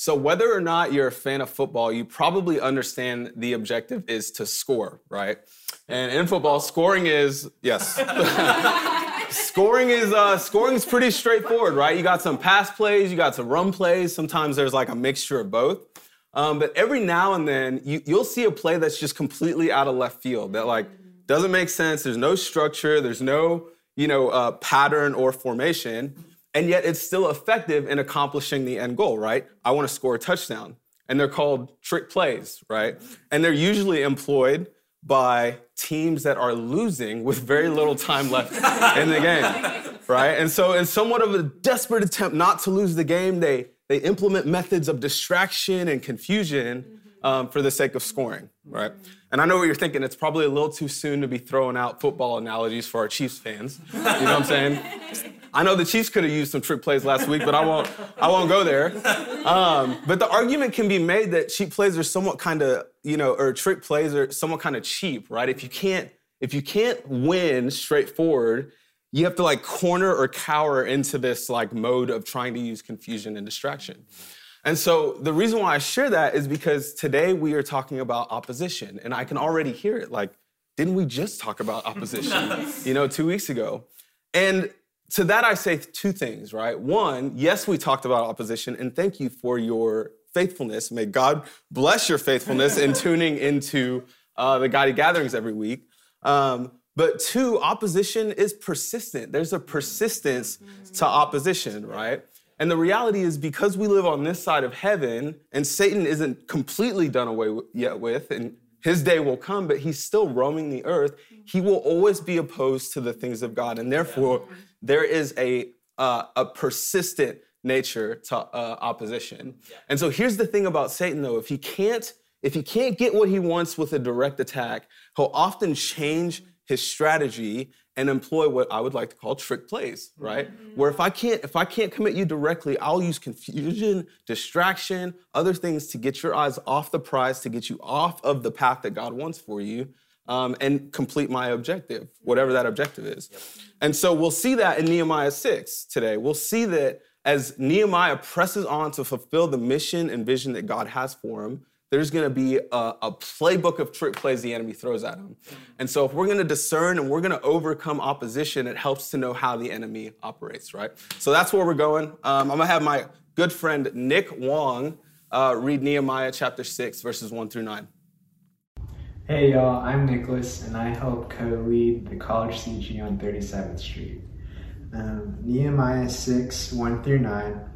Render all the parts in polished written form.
So whether or not you're a fan of football, you probably understand the objective is to score, right? And in football, scoring is, yes. Scoring is pretty straightforward, right? You got some pass plays, you got some run plays. Sometimes there's like a mixture of both. But every now and then, you'll see a play that's just completely out of left field, that like doesn't make sense. There's no structure. There's no, pattern or formation. And yet it's still effective in accomplishing the end goal, right? I want to score a touchdown. And they're called trick plays, right? And they're usually employed by teams that are losing with very little time left in the game, right? And so in somewhat of a desperate attempt not to lose the game, they implement methods of distraction and confusion for the sake of scoring, right? And I know what you're thinking. It's probably a little too soon to be throwing out football analogies for our Chiefs fans. You know what I'm saying? I know the Chiefs could have used some trick plays last week, but I won't go there. But the argument can be made that cheap plays are somewhat kind of, or trick plays are somewhat kind of cheap, right? If you can't win straightforward, you have to like corner or cower into this like mode of trying to use confusion and distraction. And so the reason why I share that is because today we are talking about opposition, and I can already hear it. Like, didn't we just talk about opposition, 2 weeks ago? And to that I say two things, right? One, yes, we talked about opposition, and thank you for your faithfulness. May God bless your faithfulness in tuning into the guided gatherings every week. But two, opposition is persistent. There's a persistence to opposition, right? And the reality is because we live on this side of heaven and Satan isn't completely done away yet with, and his day will come, but he's still roaming the earth, he will always be opposed to the things of God. And therefore, there is a persistent nature to opposition. Yeah. And so here's the thing about Satan, though. If he can't get what he wants with a direct attack, he'll often change his strategy and employ what I would like to call trick plays, right? Mm-hmm. Where if I can't commit you directly, I'll use confusion, distraction, other things to get your eyes off the prize, to get you off of the path that God wants for you, and complete my objective, whatever that objective is. Yep. And so we'll see that in Nehemiah 6 today. We'll see that as Nehemiah presses on to fulfill the mission and vision that God has for him, there's going to be a playbook of trick plays the enemy throws at him. And so if we're going to discern and we're going to overcome opposition, it helps to know how the enemy operates, right? So that's where we're going. I'm going to have my good friend Nick Wong read Nehemiah chapter 6, verses 1-9. Hey, y'all. I'm Nicholas, and I help co-lead the College CG on 37th Street. Nehemiah 6, 1-9.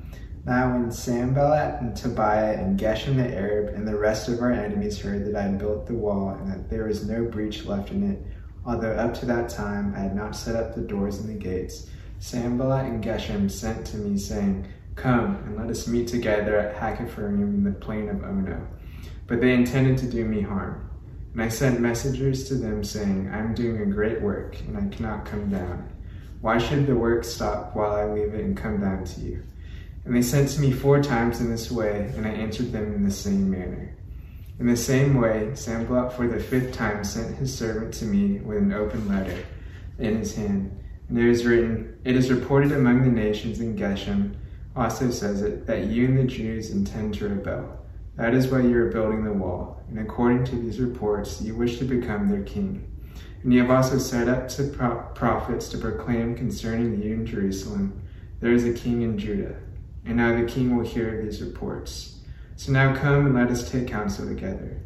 Now when Sanballat and Tobiah and Geshem the Arab and the rest of our enemies heard that I had built the wall and that there was no breach left in it, although up to that time I had not set up the doors and the gates, Sanballat and Geshem sent to me saying, "Come and let us meet together at Haqafurim in the plain of Ono." But they intended to do me harm. And I sent messengers to them saying, "I am doing a great work and I cannot come down. Why should the work stop while I leave it and come down to you?" And they sent to me 4 times in this way, and I answered them in the same manner. In the same way, Sanballat for the 5th time sent his servant to me with an open letter in his hand. And it is written, "It is reported among the nations," and Geshem also says it, "that you and the Jews intend to rebel. That is why you are building the wall. And according to these reports, you wish to become their king. And you have also set up to prophets to proclaim concerning you in Jerusalem, 'There is a king in Judah.' And now the king will hear these reports. So now come and let us take counsel together."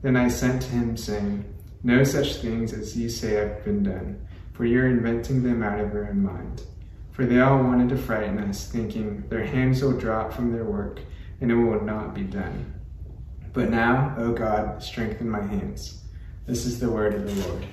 Then I sent to him saying, "No such things as you say have been done, for you are inventing them out of your own mind. For they all wanted to frighten us, thinking their hands will drop from their work, and it will not be done. But now, O God, strengthen my hands." This is the word of the Lord.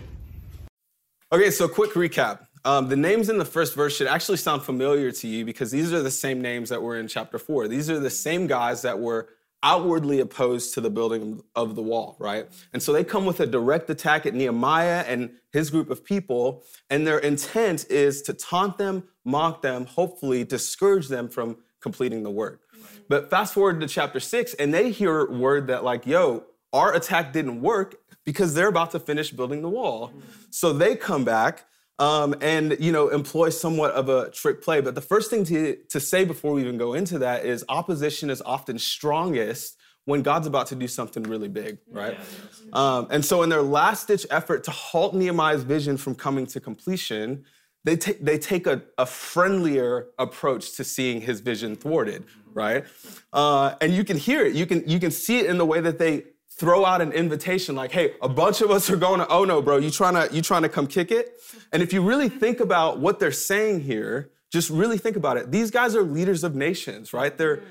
Okay, so quick recap. The names in the first verse should actually sound familiar to you because these are the same names that were in chapter 4. These are the same guys that were outwardly opposed to the building of the wall, right? And so they come with a direct attack at Nehemiah and his group of people, and their intent is to taunt them, mock them, hopefully discourage them from completing the work. But fast forward to chapter 6, and they hear word that like, yo, our attack didn't work because they're about to finish building the wall. So they come back and employ somewhat of a trick play. But the first thing to say before we even go into that is opposition is often strongest when God's about to do something really big, right? Yeah. And so in their last-ditch effort to halt Nehemiah's vision from coming to completion, they take a friendlier approach to seeing his vision thwarted, right? And you can hear it. You can see it in the way that they throw out an invitation like, hey, a bunch of us are going to Ono, bro. You trying to come kick it? And if you really think about what they're saying here, just really think about it. These guys are leaders of nations, right? They're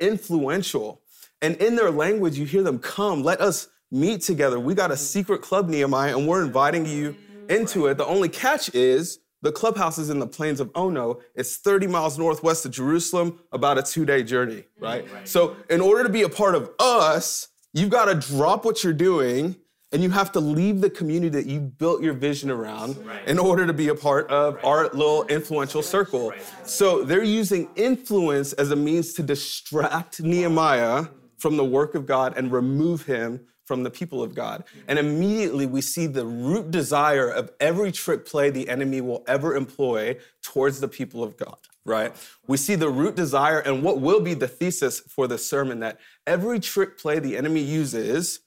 influential. And in their language, you hear them, come, let us meet together. We got a secret club, Nehemiah, and we're inviting you into it. The only catch is the clubhouse is in the plains of Ono. It's 30 miles northwest of Jerusalem, about a 2-day journey, right? So in order to be a part of us, you've got to drop what you're doing and you have to leave the community that you built your vision around in order to be a part of our little influential circle. So they're using influence as a means to distract Nehemiah from the work of God and remove him from the people of God. And immediately we see the root desire of every trick play the enemy will ever employ towards the people of God, right? We see the root desire and what will be the thesis for this sermon, that every trick play the enemy uses,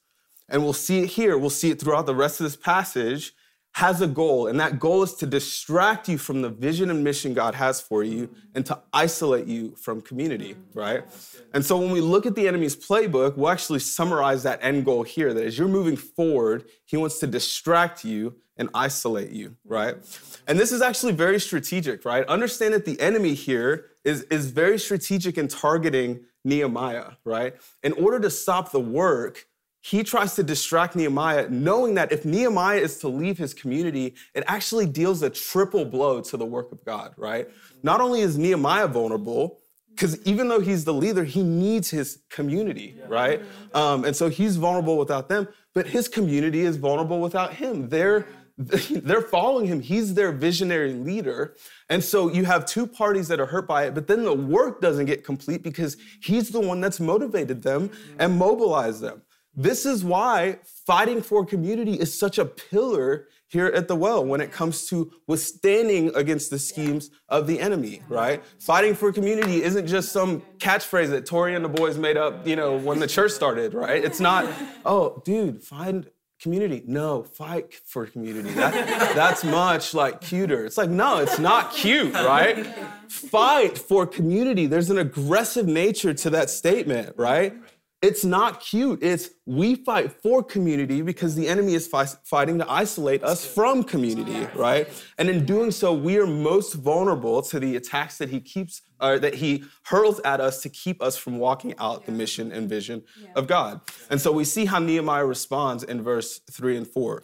and we'll see it here, we'll see it throughout the rest of this passage, has a goal, and that goal is to distract you from the vision and mission God has for you and to isolate you from community, right? And so when we look at the enemy's playbook, we'll actually summarize that end goal here, that as you're moving forward, he wants to distract you and isolate you, right? And this is actually very strategic, right? Understand that the enemy here is very strategic in targeting Nehemiah, right? In order to stop the work, he tries to distract Nehemiah, knowing that if Nehemiah is to leave his community, it actually deals a triple blow to the work of God, right? Not only is Nehemiah vulnerable, because even though he's the leader, he needs his community, right? And so he's vulnerable without them, but his community is vulnerable without him. They're following him. He's their visionary leader. And so you have two parties that are hurt by it, but then the work doesn't get complete because he's the one that's motivated them and mobilized them. This is why fighting for community is such a pillar here at The Well when it comes to withstanding against the schemes of the enemy, right? Fighting for community isn't just some catchphrase that Tori and the boys made up, when the church started, right? It's not, oh, dude, find community. No, fight for community. That's much like cuter. It's like, no, it's not cute, right? Fight for community. There's an aggressive nature to that statement, right? It's not cute. It's we fight for community because the enemy is fighting to isolate us from community, right? And in doing so, we are most vulnerable to the attacks that he hurls at us to keep us from walking out the mission and vision of God. And so we see how Nehemiah responds in verse 3 and 4.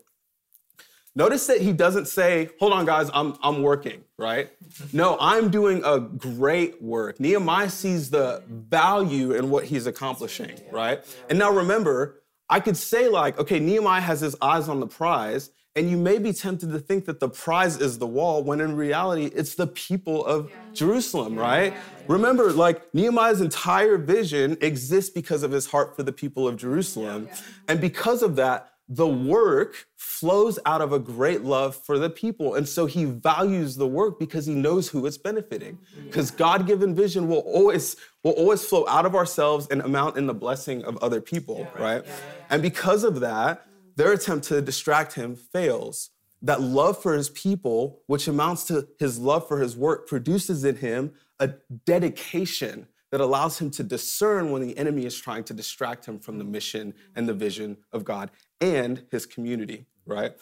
Notice that he doesn't say, hold on, guys, I'm working, right? No, I'm doing a great work. Nehemiah sees the value in what he's accomplishing, right? And now remember, I could say like, okay, Nehemiah has his eyes on the prize, and you may be tempted to think that the prize is the wall, when in reality, it's the people of Jerusalem, right? Remember, like Nehemiah's entire vision exists because of his heart for the people of Jerusalem. And because of that, the work flows out of a great love for the people. And so he values the work because he knows who it's benefiting. Because God-given vision will always flow out of ourselves and amount in the blessing of other people, right? And because of that, their attempt to distract him fails. That love for his people, which amounts to his love for his work, produces in him a dedication that allows him to discern when the enemy is trying to distract him from the mission and the vision of God and his community, right?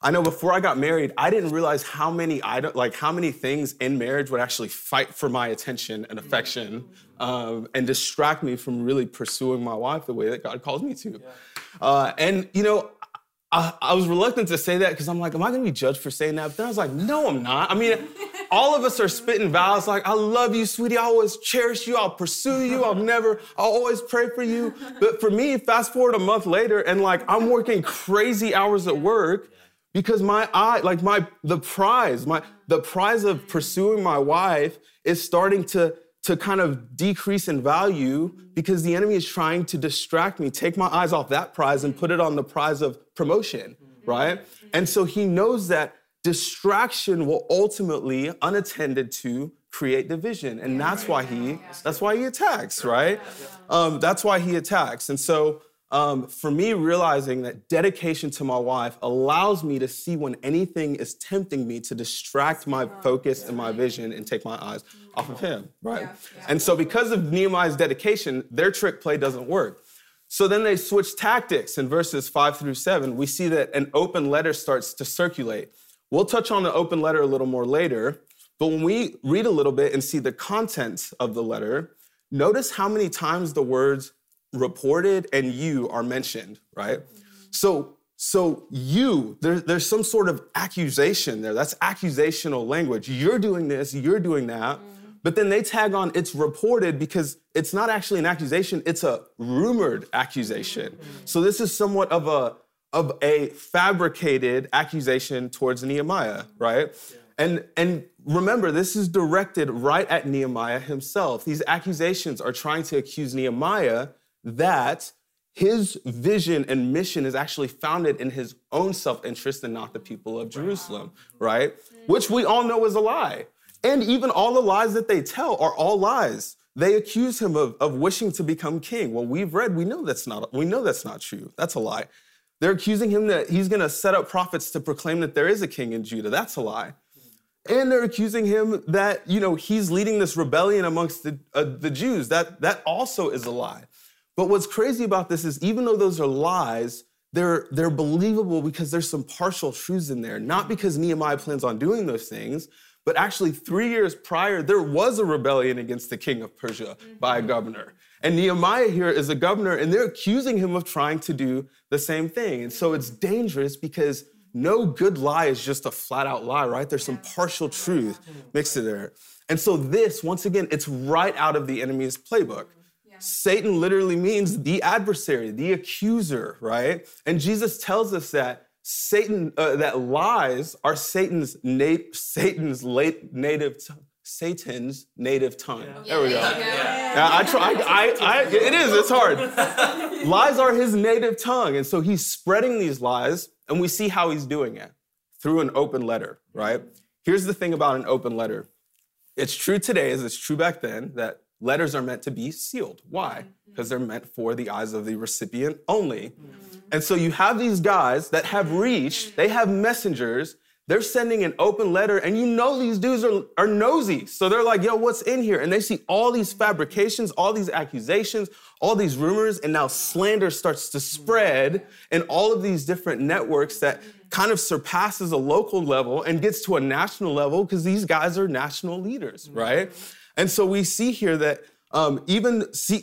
I know before I got married, I didn't realize how many things in marriage would actually fight for my attention and affection and distract me from really pursuing my wife the way that God calls me to. I was reluctant to say that because I'm like, am I going to be judged for saying that? But then I was like, no, I'm not. I mean, all of us are spitting vows like, I love you, sweetie. I always cherish you. I'll pursue you. I'll always pray for you. But for me, fast forward a month later and like I'm working crazy hours at work because the prize of pursuing my wife is starting to kind of decrease in value because the enemy is trying to distract me, take my eyes off that prize and put it on the prize of promotion, right? And so he knows that distraction will ultimately, unattended to, create division. And that's why he attacks, right? That's why he attacks. And so for me, realizing that dedication to my wife allows me to see when anything is tempting me to distract my focus and my vision and take my eyes off of him, right? And so because of Nehemiah's dedication, their trick play doesn't work. So then they switch tactics. In verses 5 through 7, we see that an open letter starts to circulate. We'll touch on the open letter a little more later, but when we read a little bit and see the contents of the letter, notice how many times the words reported and you are mentioned, right? So you, there's some sort of accusation there. That's accusational language. You're doing this, you're doing that. But then they tag on it's reported because it's not actually an accusation, it's a rumored accusation. So this is somewhat of a fabricated accusation towards Nehemiah, right? And remember, this is directed right at Nehemiah himself. These accusations are trying to accuse Nehemiah that his vision and mission is actually founded in his own self-interest and not the people of Jerusalem, right? Which we all know is a lie. And even all the lies that they tell are all lies. They accuse him of wishing to become king. Well, we know that's not true. That's a lie. They're accusing him that he's gonna set up prophets to proclaim that there is a king in Judah. That's a lie. And they're accusing him that, he's leading this rebellion amongst the Jews. That also is a lie. But what's crazy about this is even though those are lies, they're believable because there's some partial truths in there. Not because Nehemiah plans on doing those things, but actually 3 years prior, there was a rebellion against the king of Persia by a governor. And Nehemiah here is a governor, and they're accusing him of trying to do the same thing. And so it's dangerous because no good lie is just a flat out lie, right? There's some partial truth mixed in there. And so this, once again, it's right out of the enemy's playbook. Satan literally means the adversary, the accuser, right? And Jesus tells us that lies are Satan's native tongue. There we go. It's hard. Lies are his native tongue. And so he's spreading these lies, and we see how he's doing it through an open letter, right? Here's the thing about an open letter. It's true today as it's true back then that letters are meant to be sealed. Why? Because they're meant for the eyes of the recipient only. And so you have these guys that have reach, they have messengers, they're sending an open letter, and these dudes are nosy. So they're like, yo, what's in here? And they see all these fabrications, all these accusations, all these rumors, and now slander starts to spread in all of these different networks that kind of surpasses a local level and gets to a national level because these guys are national leaders, right? And so we see here that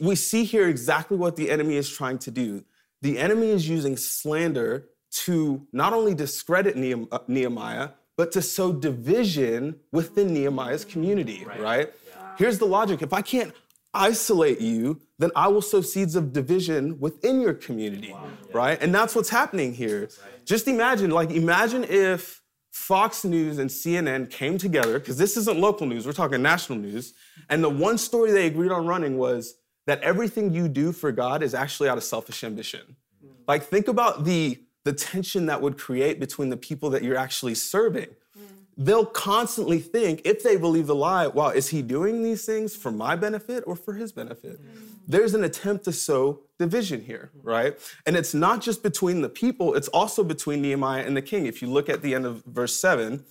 we see here exactly what the enemy is trying to do. The enemy is using slander to not only discredit Nehemiah, but to sow division within Nehemiah's community, right? Here's the logic. If I can't isolate you, then I will sow seeds of division within your community, right? And that's what's happening here. Just imagine if Fox News and CNN came together, because this isn't local news, we're talking national news, and the one story they agreed on running was that everything you do for God is actually out of selfish ambition. Like, think about the tension that would create between the people that you're actually serving. They'll constantly think, if they believe the lie, wow, is he doing these things for my benefit or for his benefit? There's an attempt to sow division here, right? And it's not just between the people, it's also between Nehemiah and the king. If you look at the end of verse 7,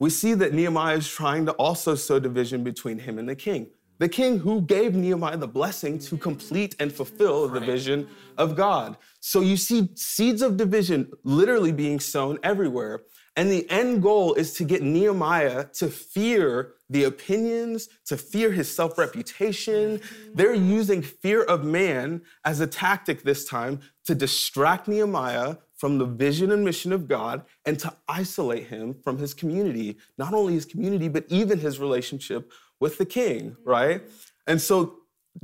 we see that Nehemiah is trying to also sow division between him and the king. The king who gave Nehemiah the blessing to complete and fulfill the vision of God. So you see seeds of division literally being sown everywhere. And the end goal is to get Nehemiah to fear the opinions, to fear his self-reputation. They're using fear of man as a tactic this time to distract Nehemiah from the vision and mission of God and to isolate him from his community. Not only his community, but even his relationship with the king, right? And so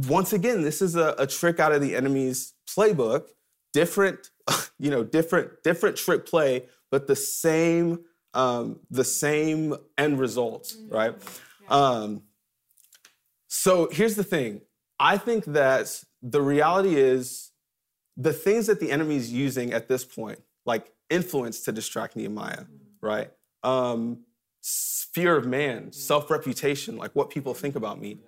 once again, this is a trick out of the enemy's playbook, different trick play, but the same end results, right? So here's the thing. I think that the reality is the things that the enemy's using at this point, like influence to distract Nehemiah, right? fear of man, self-reputation, like what people think about me.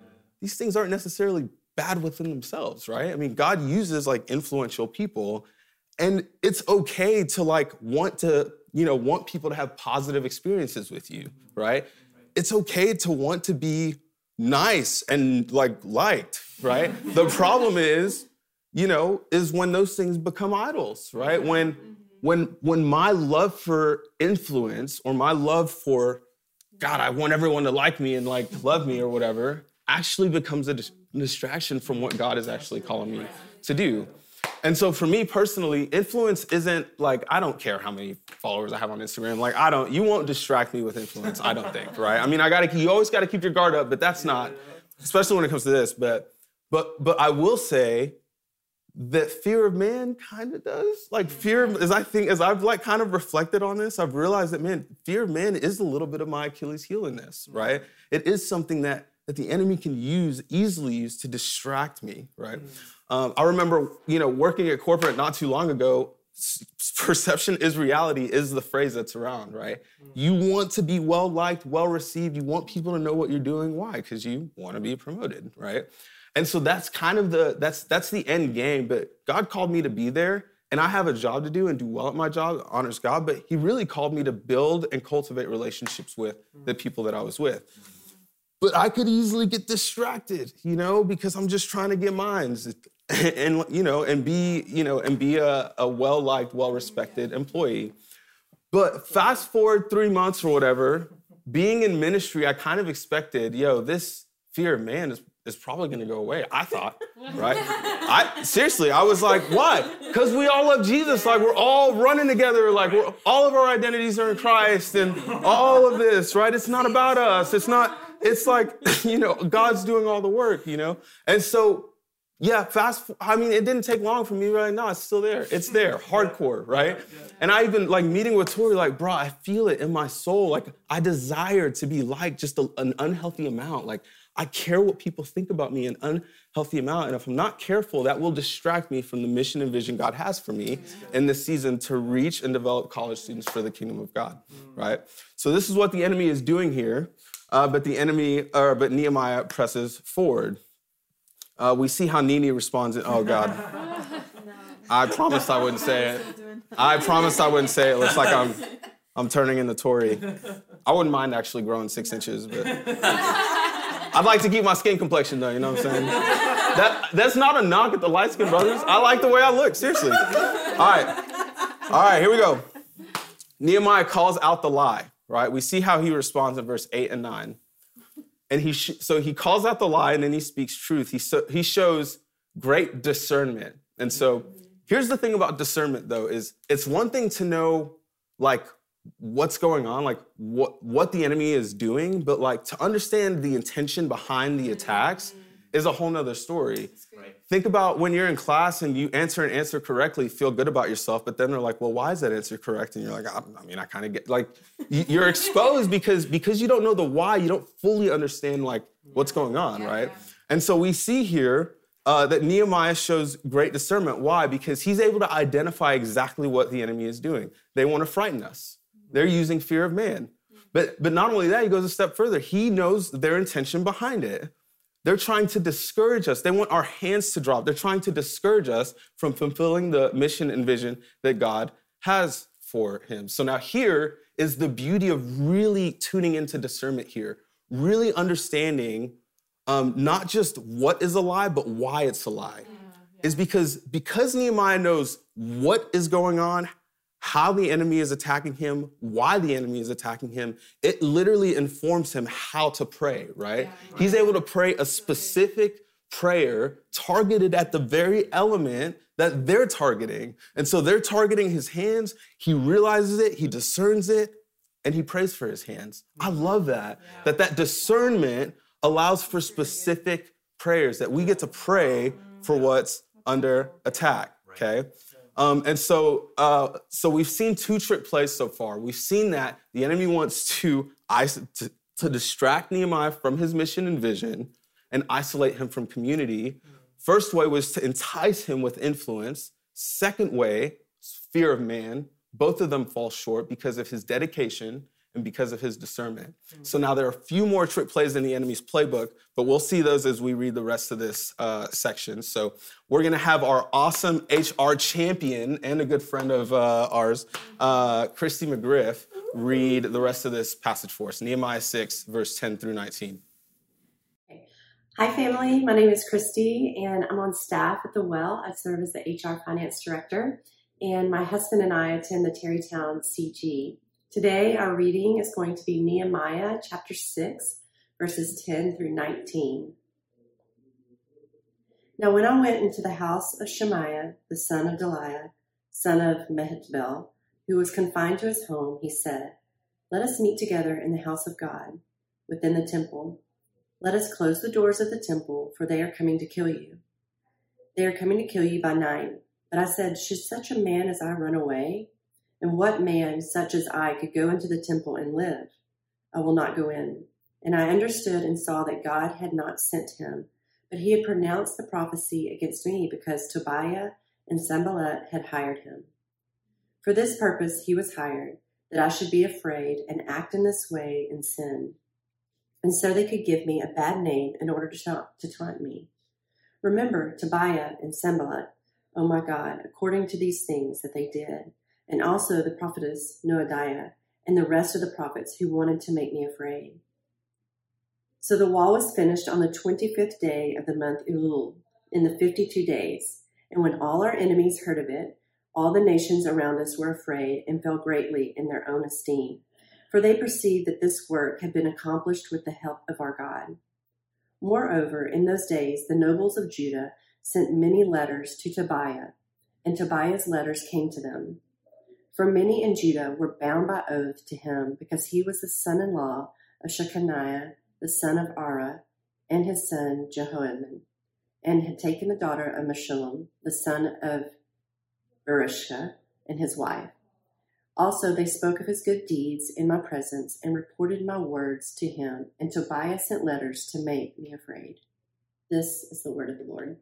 These things aren't necessarily bad within themselves, right? I mean, God uses like influential people, and it's okay to like want people to have positive experiences with you, right? It's okay to want to be nice and like liked, right? The problem is when those things become idols, right? When my love for influence or my love for, God, I want everyone to like me and like love me or whatever, actually becomes a distraction from what God is actually calling me to do. And so for me personally, influence isn't like, I don't care how many followers I have on Instagram. Like, you won't distract me with influence, I don't think, right? I mean, you always gotta keep your guard up, but that's not, especially when it comes to this, but I will say that fear of man kind of does. Like as I've like kind of reflected on this, I've realized that, man, fear of man is a little bit of my Achilles heel in this, right? It is something that the enemy can easily use to distract me, right? I remember, working at corporate not too long ago, perception is reality is the phrase that's around, right? You want to be well-liked, well-received. You want people to know what you're doing. Why? Because you want to be promoted, right? And so that's kind of that's the end game, but God called me to be there, and I have a job to do and do well at my job, honors God, but he really called me to build and cultivate relationships with the people that I was with. But I could easily get distracted, because I'm just trying to get mines and be a well-liked, well-respected employee. But fast forward 3 months or whatever, being in ministry, I kind of expected, this fear of man is probably going to go away, I thought, right? Seriously, I was like, why? Because we all love Jesus. Like, we're all running together. Like, all of our identities are in Christ and all of this, right? It's not about us. It's like, God's doing all the work, And so, it didn't take long for me to realize, no, it's still there. It's there, hardcore, right? And I even, meeting with Tori, bro, I feel it in my soul. Like, I desire to be liked just an unhealthy amount. Like, I care what people think about me an unhealthy amount. And if I'm not careful, that will distract me from the mission and vision God has for me in this season to reach and develop college students for the kingdom of God, right? So this is what the enemy is doing here. But Nehemiah presses forward. We see how Nini responds. Oh God, I promised I wouldn't say it. Looks like I'm turning into Tori. I wouldn't mind actually growing 6 inches, but I'd like to keep my skin complexion though. You know what I'm saying? That's not a knock at the light skin brothers. I like the way I look. Seriously. All right. Here we go. Nehemiah calls out the lie. Right? We see how he responds in verse 8 and 9. And so he calls out the lie and then he speaks truth. He shows great discernment. And so here's the thing about discernment though, is it's one thing to know what's going on, what the enemy is doing, but to understand the intention behind the attacks is a whole nother story. Right. Think about when you're in class and you answer an answer correctly, feel good about yourself, but then they're like, well, why is that answer correct? And you're like, I kind of get, you're exposed because you don't know the why, you don't fully understand what's going on, right? And so we see here that Nehemiah shows great discernment. Why? Because he's able to identify exactly what the enemy is doing. They want to frighten us. They're using fear of man. But not only that, he goes a step further. He knows their intention behind it. They're trying to discourage us. They want our hands to drop. They're trying to discourage us from fulfilling the mission and vision that God has for him. So now here is the beauty of really tuning into discernment here, really understanding not just what is a lie, but why it's a lie. Is because Nehemiah knows what is going on, how the enemy is attacking him, why the enemy is attacking him, it literally informs him how to pray, right? Yeah. He's able to pray a specific prayer targeted at the very element that they're targeting. And so they're targeting his hands. He realizes it, he discerns it, and he prays for his hands. I love that. Yeah. That discernment allows for specific prayers, that we get to pray for what's under attack, okay? So we've seen two trick plays so far. We've seen that the enemy wants to distract Nehemiah from his mission and vision and isolate him from community. First way was to entice him with influence. Second way, fear of man. Both of them fall short because of his dedication and because of his discernment. So now there are a few more trick plays in the enemy's playbook, but we'll see those as we read the rest of this section. So we're going to have our awesome HR champion and a good friend of ours, Christy McGriff, read the rest of this passage for us, Nehemiah 6, verse 10 through 19. Hi, family. My name is Christy, and I'm on staff at The Well. I serve as the HR finance director, and my husband and I attend the Tarrytown CG. Today, our reading is going to be Nehemiah chapter 6, verses 10 through 19. Now, when I went into the house of Shemaiah, the son of Deliah, son of Mehetabel, who was confined to his home, he said, "Let us meet together in the house of God, within the temple. Let us close the doors of the temple, for they are coming to kill you. They are coming to kill you by night." But I said, "Should such a man as I run away? And what man such as I could go into the temple and live? I will not go in." And I understood and saw that God had not sent him, but he had pronounced the prophecy against me because Tobiah and Sanballat had hired him. For this purpose he was hired, that I should be afraid and act in this way and sin. And so they could give me a bad name in order to taunt me. Remember Tobiah and Sanballat, oh my God, according to these things that they did, and also the prophetess Noadiah and the rest of the prophets who wanted to make me afraid. So the wall was finished on the 25th day of the month Elul, in the 52 days. And when all our enemies heard of it, all the nations around us were afraid and fell greatly in their own esteem, for they perceived that this work had been accomplished with the help of our God. Moreover, in those days, the nobles of Judah sent many letters to Tobiah, and Tobiah's letters came to them. For many in Judah were bound by oath to him because he was the son-in-law of Shechaniah, the son of Arah, and his son Jehohanan, and had taken the daughter of Meshullam, the son of Berechiah, and his wife. Also they spoke of his good deeds in my presence and reported my words to him, and Tobiah sent letters to make me afraid. This is the word of the Lord.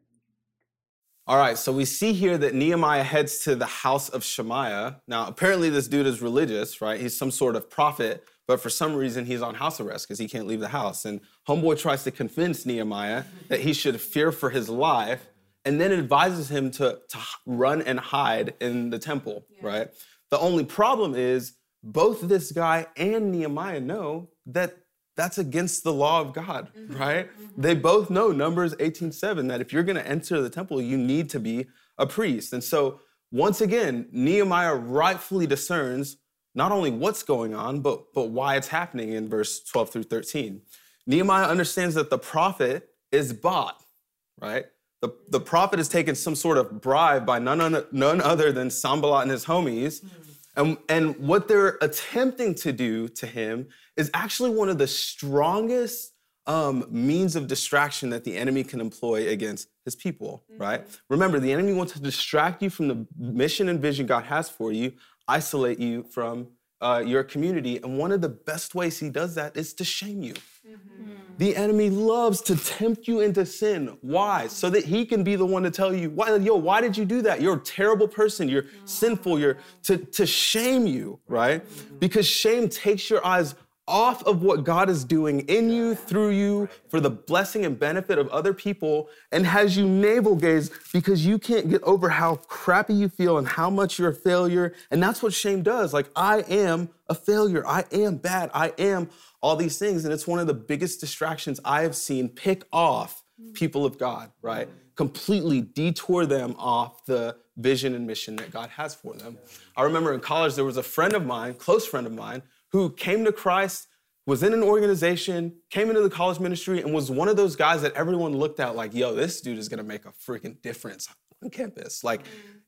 All right, so we see here that Nehemiah heads to the house of Shemaiah. Now, apparently this dude is religious, right? He's some sort of prophet, but for some reason he's on house arrest because he can't leave the house. And homeboy tries to convince Nehemiah that he should fear for his life and then advises him to run and hide in the temple, right? The only problem is both this guy and Nehemiah know that that's against the law of God, right? They both know Numbers 18:7, that if you're gonna enter the temple, you need to be a priest. And so once again, Nehemiah rightfully discerns not only what's going on, but why it's happening in verse 12 through 13. Nehemiah understands that the prophet is bought, right? The prophet has taken some sort of bribe by none other than Sanballat and his homies. And what they're attempting to do to him is actually one of the strongest means of distraction that the enemy can employ against his people, right? Remember, the enemy wants to distract you from the mission and vision God has for you, isolate you from your community. And one of the best ways he does that is to shame you. The enemy loves to tempt you into sin. Why? So that he can be the one to tell you, why did you do that? You're a terrible person. You're sinful. You're to shame you, right? Because shame takes your eyes off of what God is doing in you, through you, for the blessing and benefit of other people, and has you navel gaze because you can't get over how crappy you feel and how much you're a failure. And that's what shame does. Like, I am a failure. I am bad. I am all these things. And it's one of the biggest distractions I have seen pick off people of God, right? Completely detour them off the vision and mission that God has for them. I remember in college, there was a friend of mine, close friend of mine, who came to Christ, was in an organization, came into the college ministry, and was one of those guys that everyone looked at like, yo, this dude is gonna make a freaking difference on campus. Like,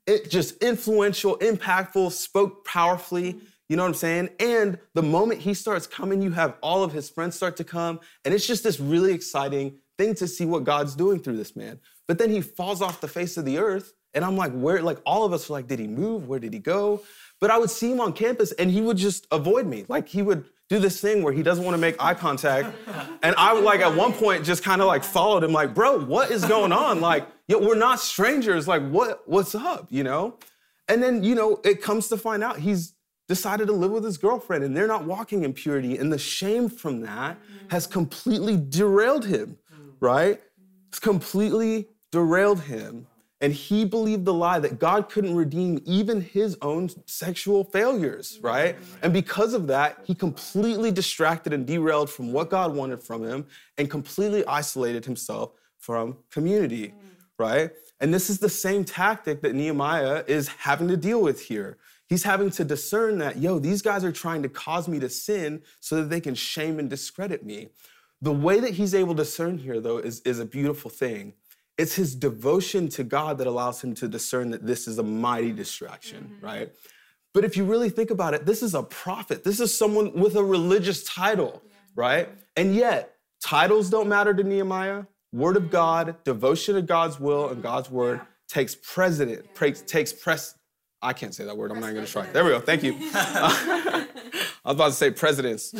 it just influential, impactful, spoke powerfully, you know what I'm saying? And the moment he starts coming, you have all of his friends start to come, and it's just this really exciting thing to see what God's doing through this man. But then he falls off the face of the earth, and I'm like, where, like all of us were like, did he move? Where did he go? But I would see him on campus and he would just avoid me. Like, he would do this thing where he doesn't want to make eye contact. And I would, like, at one point just kind of like followed him like, bro, what is going on? Like, yo, we're not strangers. Like, what's up, you know? And then, you know, it comes to find out he's decided to live with his girlfriend and they're not walking in purity. And the shame from that has completely derailed him, right? It's completely derailed him. And he believed the lie that God couldn't redeem even his own sexual failures, right? And because of that, he completely distracted and derailed from what God wanted from him and completely isolated himself from community, right? And this is the same tactic that Nehemiah is having to deal with here. He's having to discern that, yo, these guys are trying to cause me to sin so that they can shame and discredit me. The way that he's able to discern here, though, is a beautiful thing. It's his devotion to God that allows him to discern that this is a mighty distraction, right? But if you really think about it, this is a prophet. This is someone with a religious title, right? And yet, titles don't matter to Nehemiah. Word of God, devotion to God's will and God's word takes precedent, I can't say that word. I'm not going to try. There we go. Thank you. I was about to say presidents.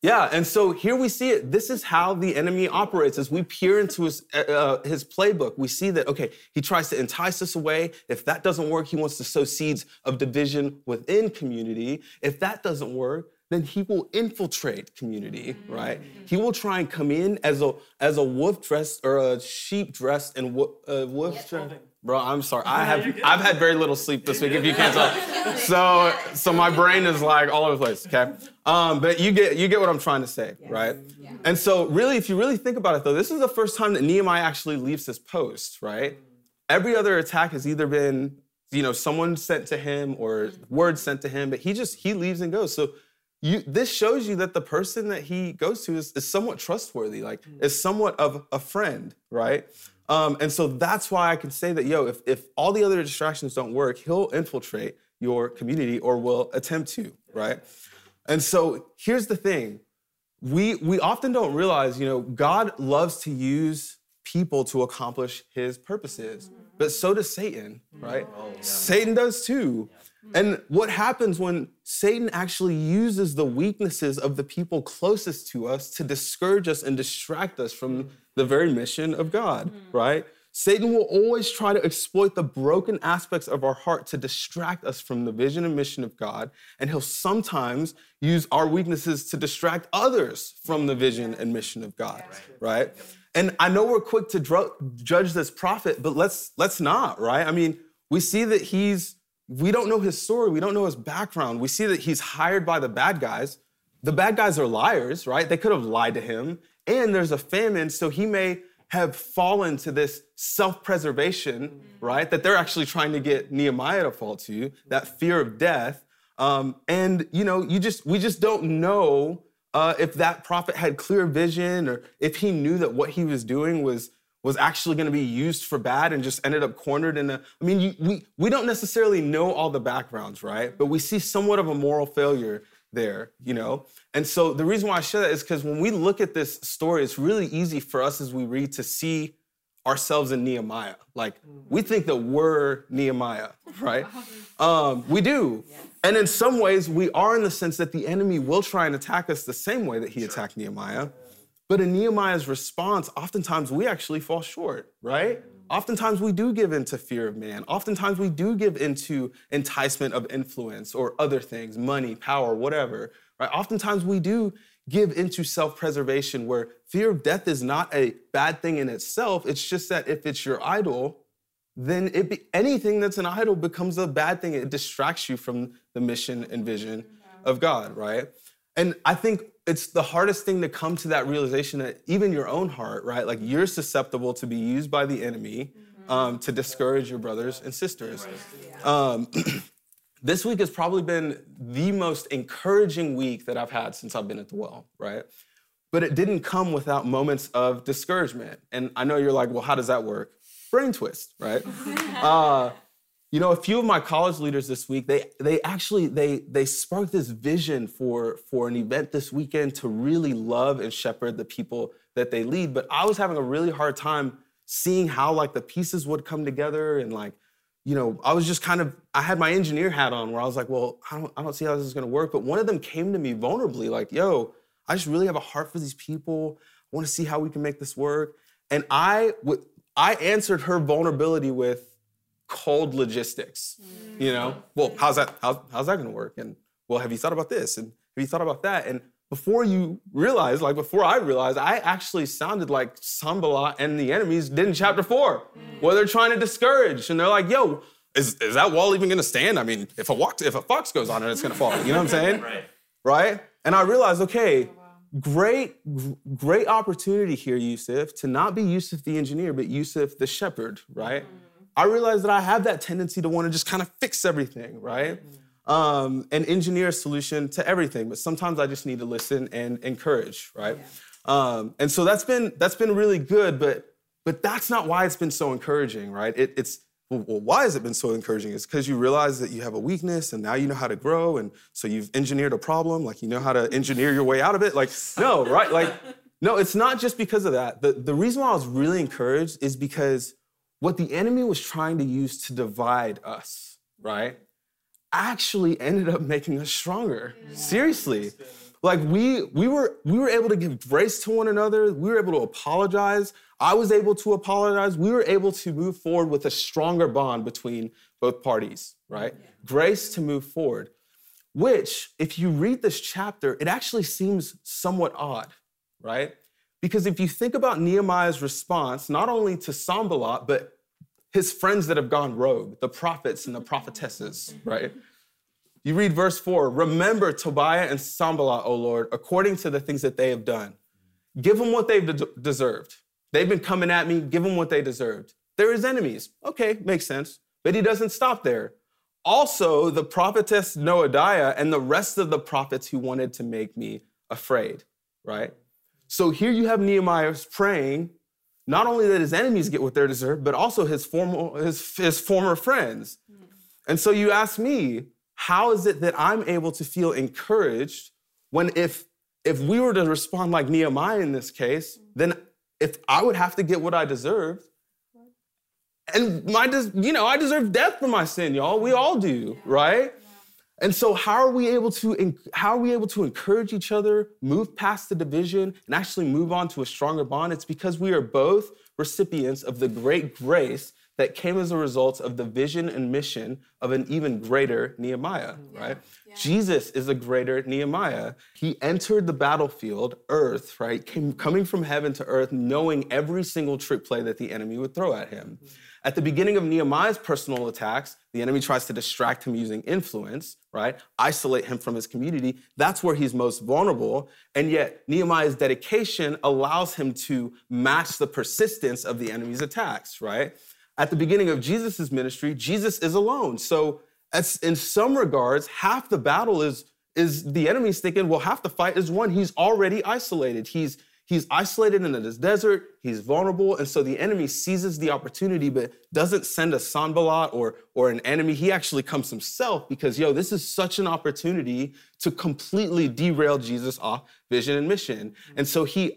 Yeah, and so here we see it. This is how the enemy operates. As we peer into his playbook, we see that, okay, he tries to entice us away. If that doesn't work, he wants to sow seeds of division within community. If that doesn't work, then he will infiltrate community, right? He will try and come in as a wolf dressed or a sheep dressed in wolf dressed. Bro, I'm sorry. I've had very little sleep this week, if you can't tell. So my brain is like all over the place, okay? But you get what I'm trying to say, right? Yeah. And so really, if you really think about it though, this is the first time that Nehemiah actually leaves his post, right? Every other attack has either been, someone sent to him or word sent to him, but he leaves and goes. So this shows you that the person that he goes to is somewhat trustworthy, like is somewhat of a friend, right? And so that's why I can say that, if all the other distractions don't work, he'll infiltrate your community or will attempt to, right? And so here's the thing. We often don't realize, God loves to use people to accomplish his purposes, but so does Satan, right? Oh, yeah. Satan does too. And what happens when Satan actually uses the weaknesses of the people closest to us to discourage us and distract us from the very mission of God, right? Satan will always try to exploit the broken aspects of our heart to distract us from the vision and mission of God. And he'll sometimes use our weaknesses to distract others from the vision and mission of God, right? And I know we're quick to judge this prophet, but let's not, right? I mean, we see that we don't know his story. We don't know his background. We see that he's hired by the bad guys. The bad guys are liars, right? They could have lied to him. And there's a famine, so he may have fallen to this self-preservation, right? That they're actually trying to get Nehemiah to fall to, that fear of death. We just don't know if that prophet had clear vision or if he knew that what he was doing was actually going to be used for bad and just ended up cornered in we don't necessarily know all the backgrounds, right? But we see somewhat of a moral failure there, And so the reason why I share that is because when we look at this story, it's really easy for us as we read to see ourselves in Nehemiah. Like, we think that we're Nehemiah, right? We do. Yes. And in some ways, we are in the sense that the enemy will try and attack us the same way that he attacked Nehemiah. But in Nehemiah's response, oftentimes we actually fall short, right? Oftentimes we do give in to fear of man. Oftentimes we do give into enticement of influence or other things, money, power, whatever, right? Oftentimes we do give into self-preservation where fear of death is not a bad thing in itself. It's just that if it's your idol, then anything that's an idol becomes a bad thing. It distracts you from the mission and vision of God, right? And I think it's the hardest thing to come to that realization that even your own heart, right? Like, you're susceptible to be used by the enemy to discourage your brothers and sisters. This week has probably been the most encouraging week that I've had since I've been at The Well, right? But it didn't come without moments of discouragement. And I know you're like, well, how does that work? Brain twist, right? A few of my college leaders this week, they sparked this vision for an event this weekend to really love and shepherd the people that they lead. But I was having a really hard time seeing how the pieces would come together. And I was just I had my engineer hat on where I was like, well, I don't see how this is going to work. But one of them came to me vulnerably like, yo, I just really have a heart for these people. I want to see how we can make this work. And I answered her vulnerability with, cold logistics, you know? Well, how's that gonna work? And well, have you thought about this? And have you thought about that? And before you realize, like before I realized, I actually sounded like Sanballat and the enemies did in chapter 4, where they're trying to discourage. And they're like, yo, is that wall even gonna stand? I mean, if a fox goes on it, it's gonna fall. You know what I'm saying? Right? And I realized, okay, great opportunity here, Yusuf, to not be Yusuf the engineer, but Yusuf the shepherd, right? I realized that I have that tendency to want to just kind of fix everything, right? And engineer a solution to everything, but sometimes I just need to listen and encourage, right? And so that's been really good, but that's not why it's been so encouraging, right? Well, why has it been so encouraging? It's because you realize that you have a weakness and now you know how to grow. And so you've engineered a problem, like you know how to engineer your way out of it. Like, no, right? Like, no, it's not just because of that. The reason why I was really encouraged is because what the enemy was trying to use to divide us, right, actually ended up making us stronger. Yeah. Seriously. Like we were able to give grace to one another. We were able to apologize. I was able to apologize. We were able to move forward with a stronger bond between both parties, right? Yeah. Grace to move forward, which if you read this chapter, it actually seems somewhat odd, right? Because if you think about Nehemiah's response, not only to Sanballat, but his friends that have gone rogue, the prophets and the prophetesses, right? You read verse 4, remember Tobiah and Sanballat, O Lord, according to the things that they have done. Give them what they've deserved. They've been coming at me, give them what they deserved. They're his enemies. Okay, makes sense. But he doesn't stop there. Also, the prophetess Noadiah and the rest of the prophets who wanted to make me afraid, right? So here you have Nehemiah praying, not only that his enemies get what they deserve, but also his former friends. And so you ask me, how is it that I'm able to feel encouraged when if we were to respond like Nehemiah in this case, then if I would have to get what I deserved, and I deserve death for my sin, y'all. We all do, right? And so how are we able to encourage each other, move past the division, and actually move on to a stronger bond? It's because we are both recipients of the great grace that came as a result of the vision and mission of an even greater Nehemiah, right? Yeah. Jesus is a greater Nehemiah. He entered the battlefield, earth, right? Coming from heaven to earth, knowing every single trick play that the enemy would throw at him. At the beginning of Nehemiah's personal attacks, the enemy tries to distract him using influence, right? Isolate him from his community. That's where he's most vulnerable. And yet Nehemiah's dedication allows him to match the persistence of the enemy's attacks, right? At the beginning of Jesus' ministry, Jesus is alone. So in some regards, half the battle is the enemy's thinking, well, half the fight is won. He's already isolated. He's isolated in this desert. He's vulnerable. And so the enemy seizes the opportunity, but doesn't send a Sanballat or an enemy. He actually comes himself because, yo, this is such an opportunity to completely derail Jesus off vision and mission. And so he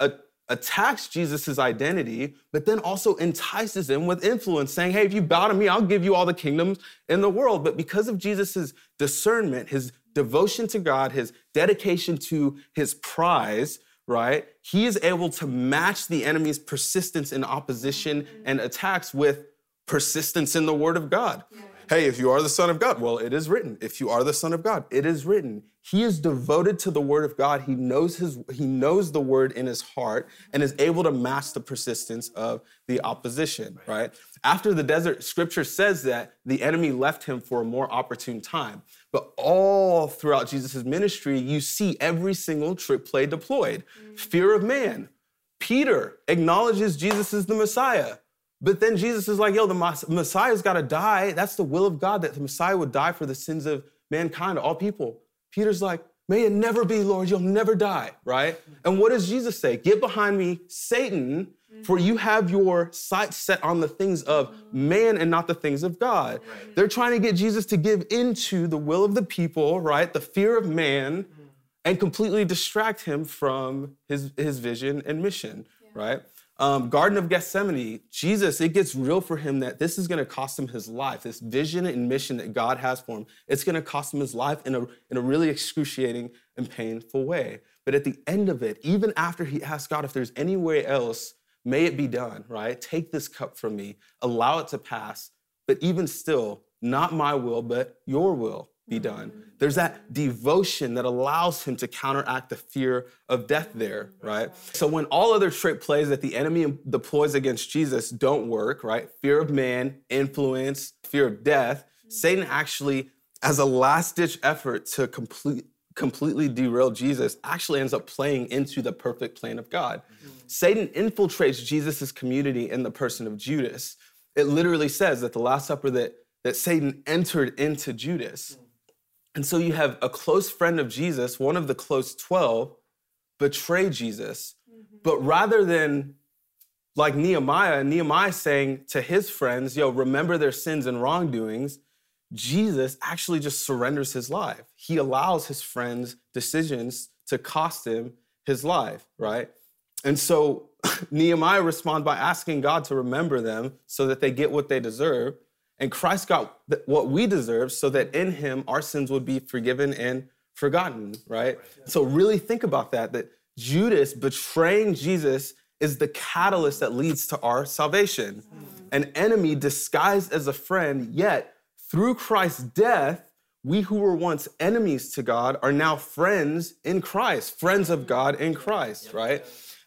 attacks Jesus' identity, but then also entices him with influence, saying, hey, if you bow to me, I'll give you all the kingdoms in the world. But because of Jesus' discernment, his devotion to God, his dedication to his prize, right, he is able to match the enemy's persistence in opposition and attacks with persistence in the word of God. Hey, if you are the Son of God, well, it is written. If you are the Son of God, it is written. He is devoted to the word of God. He knows the word in his heart and is able to match the persistence of the opposition, right? After the desert, scripture says that the enemy left him for a more opportune time. But all throughout Jesus' ministry, you see every single trick play deployed. Fear of man. Peter acknowledges Jesus is the Messiah. But then Jesus is like, yo, the Messiah's got to die. That's the will of God, that the Messiah would die for the sins of mankind, all people. Peter's like, may it never be, Lord, you'll never die, right? And what does Jesus say? Get behind me, Satan, for you have your sights set on the things of man and not the things of God. Right. They're trying to get Jesus to give into the will of the people, right? The fear of man, and completely distract him from his vision and mission, right? Garden of Gethsemane, Jesus, it gets real for him that this is going to cost him his life. This vision and mission that God has for him, it's going to cost him his life in a really excruciating and painful way. But at the end of it, even after he asks God, if there's any way else, may it be done, right? Take this cup from me, allow it to pass. but even still, not my will, but your will be done. There's that devotion that allows him to counteract the fear of death there, right? So when all other trick plays that the enemy deploys against Jesus don't work, right? Fear of man, influence, fear of death, Satan actually, as a last-ditch effort to completely derail Jesus, actually ends up playing into the perfect plan of God. Satan infiltrates Jesus's community in the person of Judas. It literally says that the Last Supper that Satan entered into Judas. And so you have a close friend of Jesus, one of the close 12, betray Jesus. But rather than like Nehemiah saying to his friends, yo, remember their sins and wrongdoings, Jesus actually just surrenders his life. He allows his friends' decisions to cost him his life, right? And so Nehemiah responds by asking God to remember them so that they get what they deserve. And Christ got what we deserve so that in him, our sins would be forgiven and forgotten, right? So really think about that Judas betraying Jesus is the catalyst that leads to our salvation. An enemy disguised as a friend, yet through Christ's death, we who were once enemies to God are now friends in Christ, friends of God in Christ, right?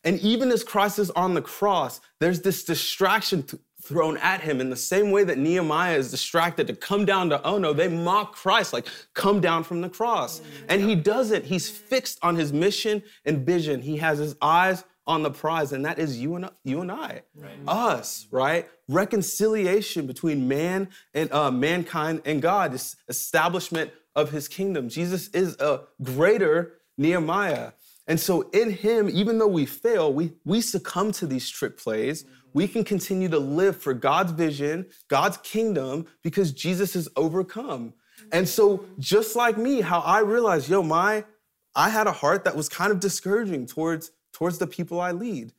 And even as Christ is on the cross, there's this distraction thrown at him in the same way that Nehemiah is distracted to come down to Ono. They mock Christ, like, come down from the cross. And he doesn't. He's fixed on his mission and vision. He has his eyes on the prize, and that is you and I, right. Us, right? Reconciliation between man and mankind and God, this establishment of his kingdom. Jesus is a greater Nehemiah. And so in him, even though we fail, we succumb to these trick plays. We can continue to live for God's vision, God's kingdom, because Jesus is overcome. And so just like me, how I realized, I had a heart that was kind of discouraging towards the people I lead.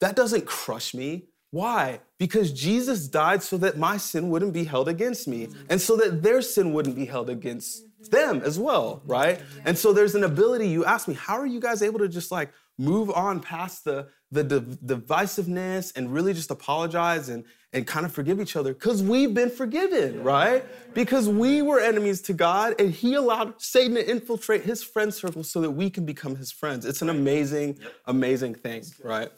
That doesn't crush me. Why? Because Jesus died so that my sin wouldn't be held against me and so that their sin wouldn't be held against them as well, right? And so there's an ability. You ask me, how are you guys able to just like move on past the divisiveness and really just apologize and kind of forgive each other? Because we've been forgiven, right? Because we were enemies to God and he allowed Satan to infiltrate his friend circle so that we can become his friends. It's an amazing, amazing thing, right?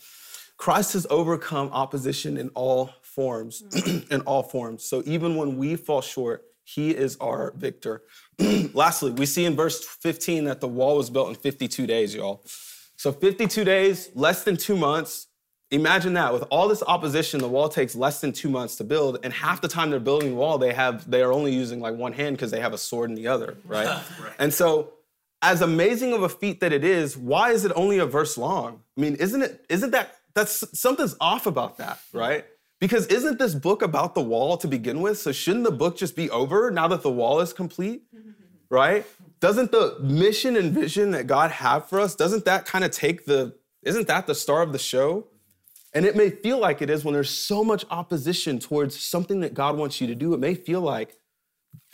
Christ has overcome opposition in all forms, So even when we fall short, he is our victor. Lastly, we see in verse 15 that the wall was built in 52 days, y'all. So 52 days, less than 2 months. Imagine that. With all this opposition, the wall takes less than 2 months to build, and half the time they're building the wall, they are only using like one hand because they have a sword in the other, right? And so as amazing of a feat that it is, why is it only a verse long? I mean, something's off about that, right? Because isn't this book about the wall to begin with? So shouldn't the book just be over now that the wall is complete, right? Doesn't the mission and vision that God had for us, isn't that the star of the show? And it may feel like it is when there's so much opposition towards something that God wants you to do. It may feel like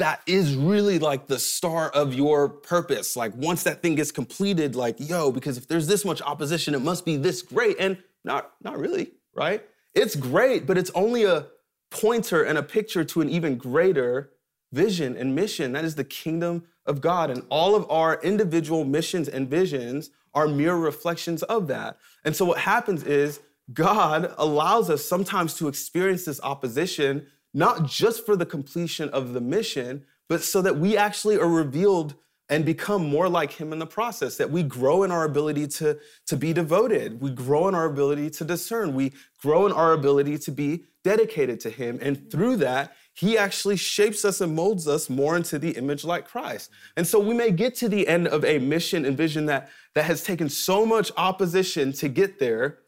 that is really like the star of your purpose. Like once that thing gets completed, like, because if there's this much opposition, it must be this great. And not really, right? It's great, but it's only a pointer and a picture to an even greater vision and mission. That is the kingdom of God. And all of our individual missions and visions are mere reflections of that. And so what happens is God allows us sometimes to experience this opposition, not just for the completion of the mission, but so that we actually are revealed and become more like him in the process, that we grow in our ability to be devoted. We grow in our ability to discern. We grow in our ability to be dedicated to him. And through that, he actually shapes us and molds us more into the image like Christ. And so we may get to the end of a mission and vision that has taken so much opposition to get there,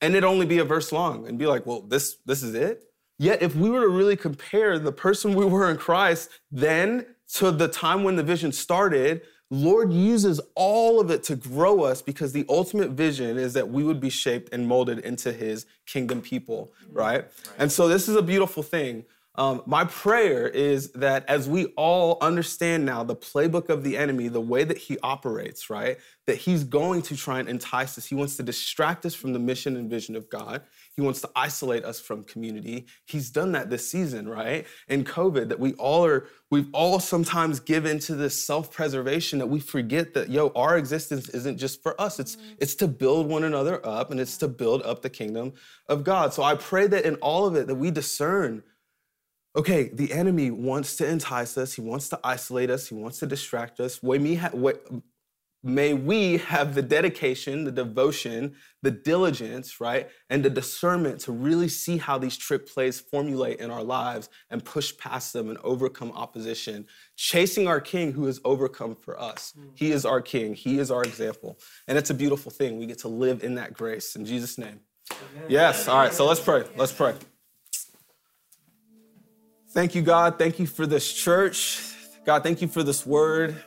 and it only be a verse long and be like, well, this is it? Yet if we were to really compare the person we were in Christ then to the time when the vision started, Lord uses all of it to grow us because the ultimate vision is that we would be shaped and molded into his kingdom people, right? And so this is a beautiful thing. My prayer is that as we all understand now the playbook of the enemy, the way that he operates, right, that he's going to try and entice us. He wants to distract us from the mission and vision of God. He wants to isolate us from community. He's done that this season, right? In COVID, that we've all sometimes given to this self-preservation that we forget that, yo, our existence isn't just for us. It's to build one another up, and it's to build up the kingdom of God. So I pray that in all of it, that we discern, okay, the enemy wants to entice us. He wants to isolate us. He wants to distract us. May we have the dedication, the devotion, the diligence, right, and the discernment to really see how these trick plays formulate in our lives and push past them and overcome opposition, chasing our king who has overcome for us. He is our king. He is our example. And it's a beautiful thing. We get to live in that grace. In Jesus' name. Amen. Yes. All right. So let's pray. Let's pray. Thank you, God. Thank you for this church. God, thank you for this word.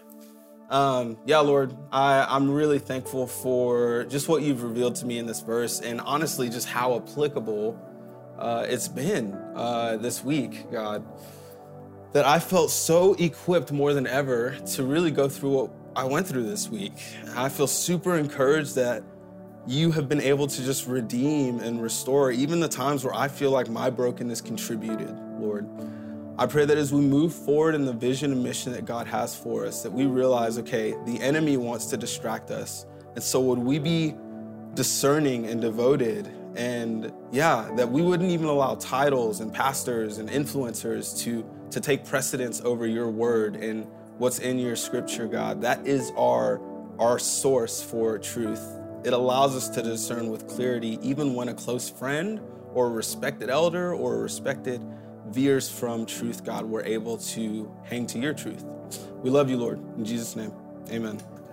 Lord, I'm really thankful for just what you've revealed to me in this verse, and honestly, just how applicable it's been this week, God, that I felt so equipped more than ever to really go through what I went through this week. I feel super encouraged that you have been able to just redeem and restore even the times where I feel like my brokenness contributed, Lord. I pray that as we move forward in the vision and mission that God has for us, that we realize, okay, the enemy wants to distract us. And so would we be discerning and devoted, and that we wouldn't even allow titles and pastors and influencers to take precedence over your word and what's in your scripture, God. That is our source for truth. It allows us to discern with clarity, even when a close friend or a respected elder or a respected veers from truth, God, we're able to hang to your truth. We love you, Lord. In Jesus' name, amen.